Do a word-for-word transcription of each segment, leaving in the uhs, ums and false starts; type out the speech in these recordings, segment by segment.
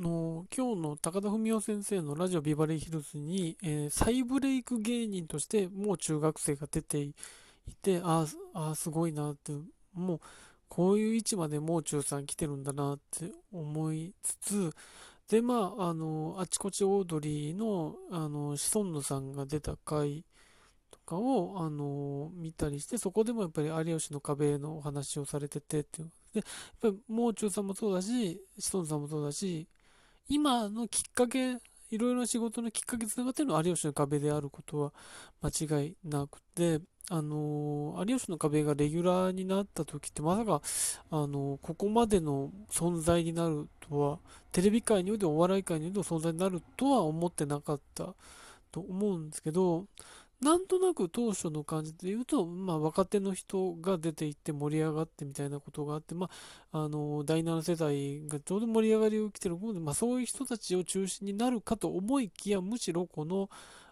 の今日の高田文夫先生のラジオビバリーヒルズに、えー、再ブレイク芸人としてもう中学生が出ていて、ああすごいなって、もうこういう位置までもう中さん来てるんだなって思いつつ、でまああのあちこちオードリーのあのシソンヌさんが出た回とかをあの見たりして、そこでもやっぱり有吉の壁のお話をされててっていう、でやっぱりもう中さんもそうだしシソンヌさんもそうだし、今のきっかけ、いろいろな仕事のきっかけつながっているのは有吉の壁であることは間違いなくて、あの有吉の壁がレギュラーになった時ってまさかあのここまでの存在になるとは、テレビ界においてお笑い界においての存在になるとは思ってなかったと思うんですけど、なんとなく当初の感じで言うと、まあ、若手の人が出ていって盛り上がってみたいなことがあって、まあ、あのだいなな世代がちょうど盛り上がりをきてることで、まあ、そういう人たちを中心になるかと思いきや、むしろこの、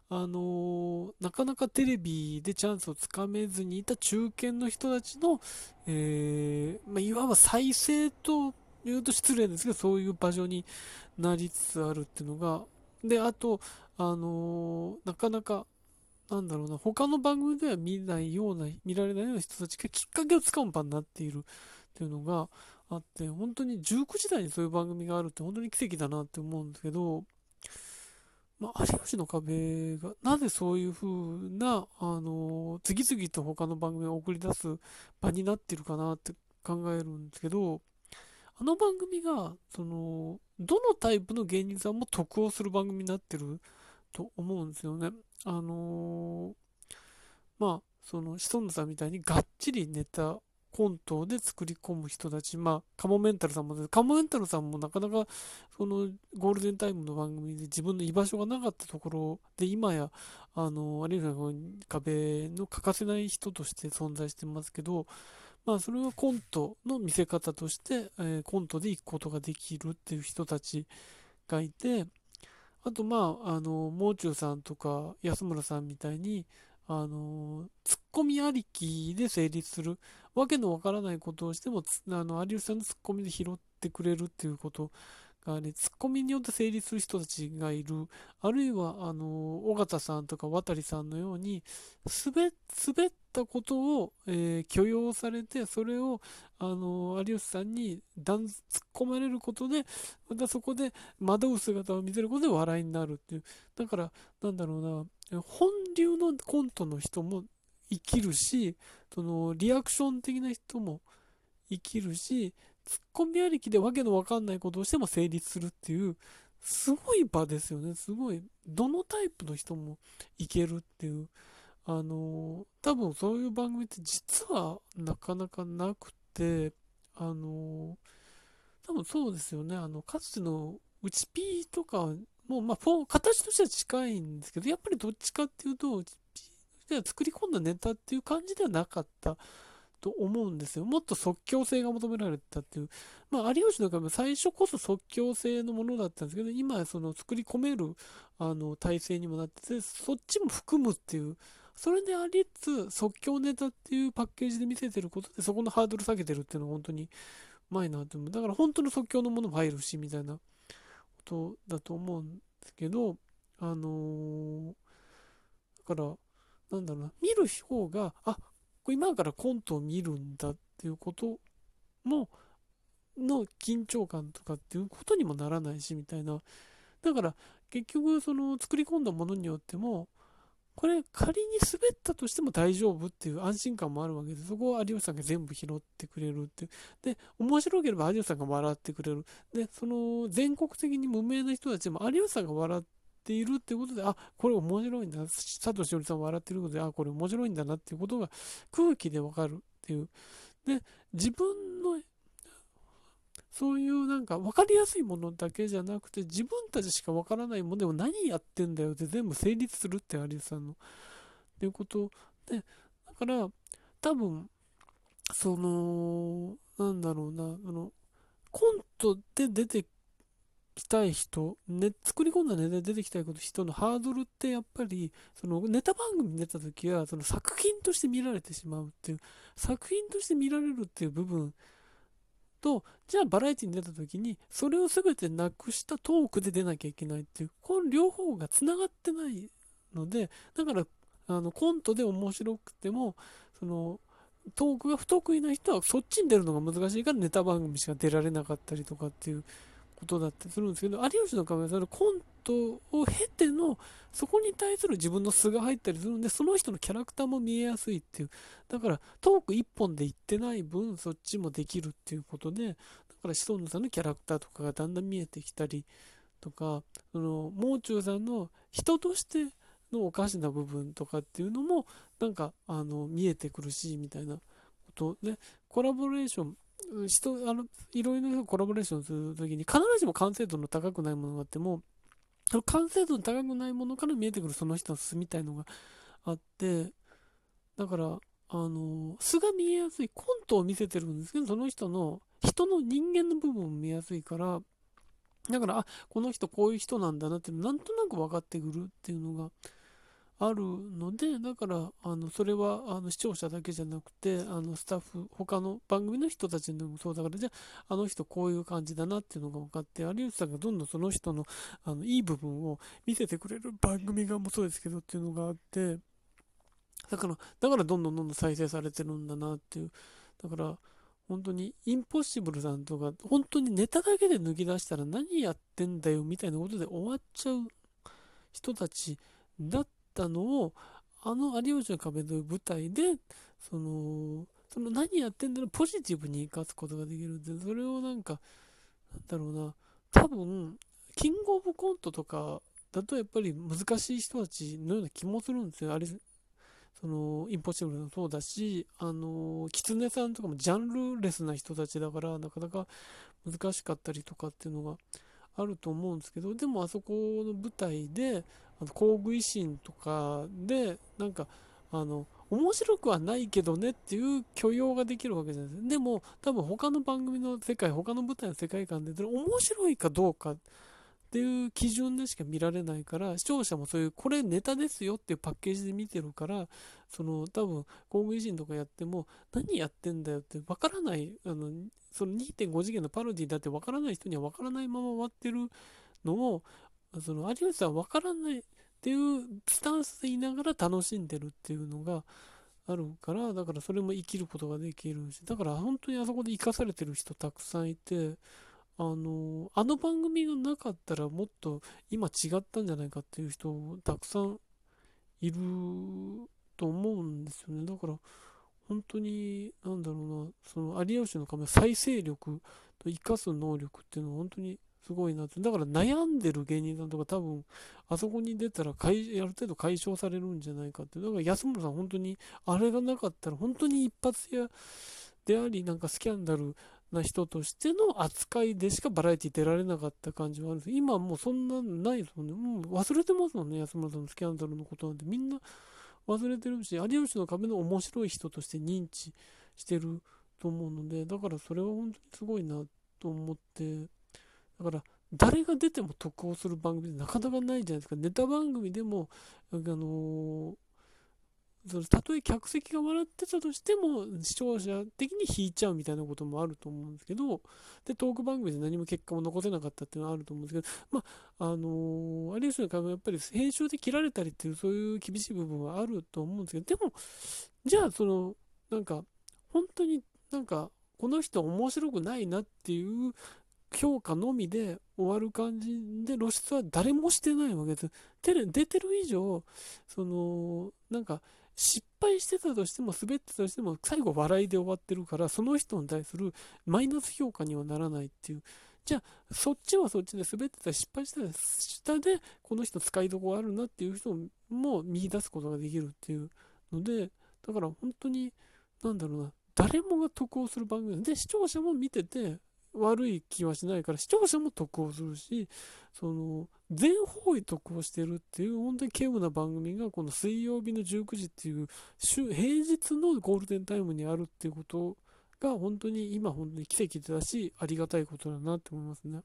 あのなかなかテレビでチャンスをつかめずにいた中堅の人たちの、えーまあ、いわば再生というと失礼ですけど、そういう場所になりつつあるっていうのが、であと、あのなかなかなんだろうな、他の番組では見ないような、見られないような人たちがきっかけをつかむ場になっているっていうのがあって、本当にじゅうくじ台にそういう番組があるって本当に奇跡だなって思うんですけど、まあ、有吉の壁がなぜそういう風な、あの、次々と他の番組を送り出す場になってるかなって考えるんですけど、あの番組が、その、どのタイプの芸人さんも得をする番組になってると思うんですよね。あのー、まあそのシソンヌさんみたいにがっちりネタコントで作り込む人たち、まあカモメンタルさんもカモメンタルさんもなかなかそのゴールデンタイムの番組で自分の居場所がなかったところで、今やあの有吉の壁の欠かせない人として存在してますけど、まあそれはコントの見せ方として、えー、コントで行くことができるっていう人たちがいて。あとまああのもう中さんとか安村さんみたいにあのツッコミありきで成立するわけのわからないことをしてもあの有吉さんのツッコミで拾ってくれるっていうことがね、ツッコミによって成立する人たちがいる。あるいはあの尾形さんとか渡さんのように滑ったことを、えー、許容されて、それをあの有吉さんに突っ込まれることで、またそこで惑う姿を見せることで笑いになるっていう。だからなんだろうな、本流のコントの人も生きるし、そのリアクション的な人も生きるし、ツッコミありきでわけのわかんないことをしても成立するっていうすごい場ですよね。すごい、どのタイプの人もいけるっていう、あの多分そういう番組って実はなかなかなくて、あの多分そうですよね、あのかつてのうちピーとかも、まあ、形としては近いんですけど、やっぱりどっちかっていうとうちピーでは作り込んだネタっていう感じではなかったと思うんですよ。もっと即興性が求められたっていう、まあ、有吉の壁も最初こそ即興性のものだったんですけど、今その作り込めるあの体制にもなってて、そっちも含むっていう、それでありつつ即興ネタっていうパッケージで見せてることで、そこのハードル下げてるっていうのは本当にうまいなって思う。だから本当の即興のものも入るしみたいなことだと思うんですけど、あのー、だからなんだろうな、見る方があ今からコントを見るんだっていうこともの緊張感とかっていうことにもならないしみたいな。だから結局その作り込んだものによっても、これ仮に滑ったとしても大丈夫っていう安心感もあるわけで、そこを有吉さんが全部拾ってくれるっていうで、面白ければ有吉さんが笑ってくれるで、その全国的に無名な人たちでも有吉さんが笑ってているっていうことで、あこれ面白いんだ、佐藤栞里さん笑ってることで、あこれ面白いんだなっていうことが空気でわかるっていう。で自分のそういうなんか分かりやすいものだけじゃなくて、自分たちしか分からないものでも何やってんだよって全部成立するって有吉さんのっていうことで、だから多分そのなんだろうな、あのコントで出てきたい人、ね、作り込んだネタで出てきたい人のハードルってやっぱりそのネタ番組に出た時はその作品として見られてしまうっていう、作品として見られるっていう部分と、じゃあバラエティに出た時にそれを全てなくしたトークで出なきゃいけないっていう、この両方がつながってないので、だからあのコントで面白くてもそのトークが不得意な人はそっちに出るのが難しいからネタ番組しか出られなかったりとかっていうことだってするんですけど、有吉の壁はそのコントを経てのそこに対する自分の素が入ったりするんで、その人のキャラクターも見えやすいっていう、だからトーク一本で言ってない分そっちもできるっていうことで、だからシソンヌさんのキャラクターとかがだんだん見えてきたりとか、そのもう中さんの人としてのおかしな部分とかっていうのもなんかあの見えてくるしみたいなことで、コラボレーション人あのいろいろコラボレーションするときに必ずしも完成度の高くないものがあっても、その完成度の高くないものから見えてくるその人の素みたいのがあって、だからあの素が見えやすいコントを見せてるんですけど、その人の人の人間の部分も見えやすいから、だからあこの人こういう人なんだなってなんとなく分かってくるっていうのがあるので、だからあのそれはあの視聴者だけじゃなくてあのスタッフ他の番組の人たちでもそうだから、じゃああの人こういう感じだなっていうのが分かって、有吉さんがどんどんその人のあのいい部分を見せてくれる番組がもそうですけどっていうのがあって、だからだからどんどんどんどん再生されてるんだなっていう、だから本当にインポッシブルさんとか本当にネタだけで抜き出したら何やってんだよみたいなことで終わっちゃう人たちだってたのを、あの有吉の壁という舞台でそのその何やってんだろうポジティブに生かすことができるんで、それをなんかなんだろうな、多分キングオブコントとかだとやっぱり難しい人たちのような気もするんですよ。あれそのインポッシブルもそうだし、あのキツネさんとかもジャンルレスな人たちだからなかなか難しかったりとかっていうのがあると思うんですけど、でもあそこの舞台であの工具維新とかでなんかあの面白くはないけどねっていう許容ができるわけじゃないですか。でも多分他の番組の世界他の舞台の世界観でそれ面白いかどうかっていう基準でしか見られないから、視聴者もそういうこれネタですよっていうパッケージで見てるから、その多分工具維新とかやっても何やってんだよってわからない、あのその にてんご 次元のパロディだってわからない人にはわからないまま終わってるのを、その有吉さんはわからないっていうスタンスでいながら楽しんでるっていうのがあるから、だからそれも生きることができるし、だから本当にあそこで生かされてる人たくさんいて、あのあの番組がなかったらもっと今違ったんじゃないかっていう人たくさんいると思うんですよね。だから本当に何だろうな、その有吉の壁の再生力と生かす能力っていうのは本当にすごいなって、だから悩んでる芸人さんとか多分あそこに出たらある程度解消されるんじゃないかって。だから安村さん本当にあれがなかったら本当に一発屋でありなんかスキャンダルな人としての扱いでしかバラエティ出られなかった感じはあるんです。今もうそんなないですもんね、もう忘れてますもんね、安村さんのスキャンダルのことなんてみんな忘れてるし、有吉の壁の面白い人として認知してると思うので、だからそれは本当にすごいなと思って、だから誰が出ても得をする番組ってなかなかないじゃないですか。ネタ番組でもあのそれたとえ客席が笑ってたとしても視聴者的に引いちゃうみたいなこともあると思うんですけど、でトーク番組で何も結果も残せなかったっていうのはあると思うんですけど、まああの有吉の壁はやっぱり編集で切られたりっていうそういう厳しい部分はあると思うんですけど、でもじゃあそのなんか本当になんかこの人面白くないなっていう評価のみで終わる感じで露出は誰もしてないわけです。テレ出てる以上そのなんか失敗してたとしても滑ってたとしても最後笑いで終わってるから、その人に対するマイナス評価にはならないっていう。じゃあそっちはそっちで滑ってた失敗してた下でこの人使いどころあるなっていう人も見出すことができるっていうので、だから本当になんだろうな、誰もが得をする番組で視聴者も見てて悪い気はしないから視聴者も得をするし、その全方位得をしてるっていう本当に稀有な番組がこの水曜日のじゅうくじっていう週平日のゴールデンタイムにあるっていうことが本当に今本当に奇跡だしありがたいことだなって思いますね。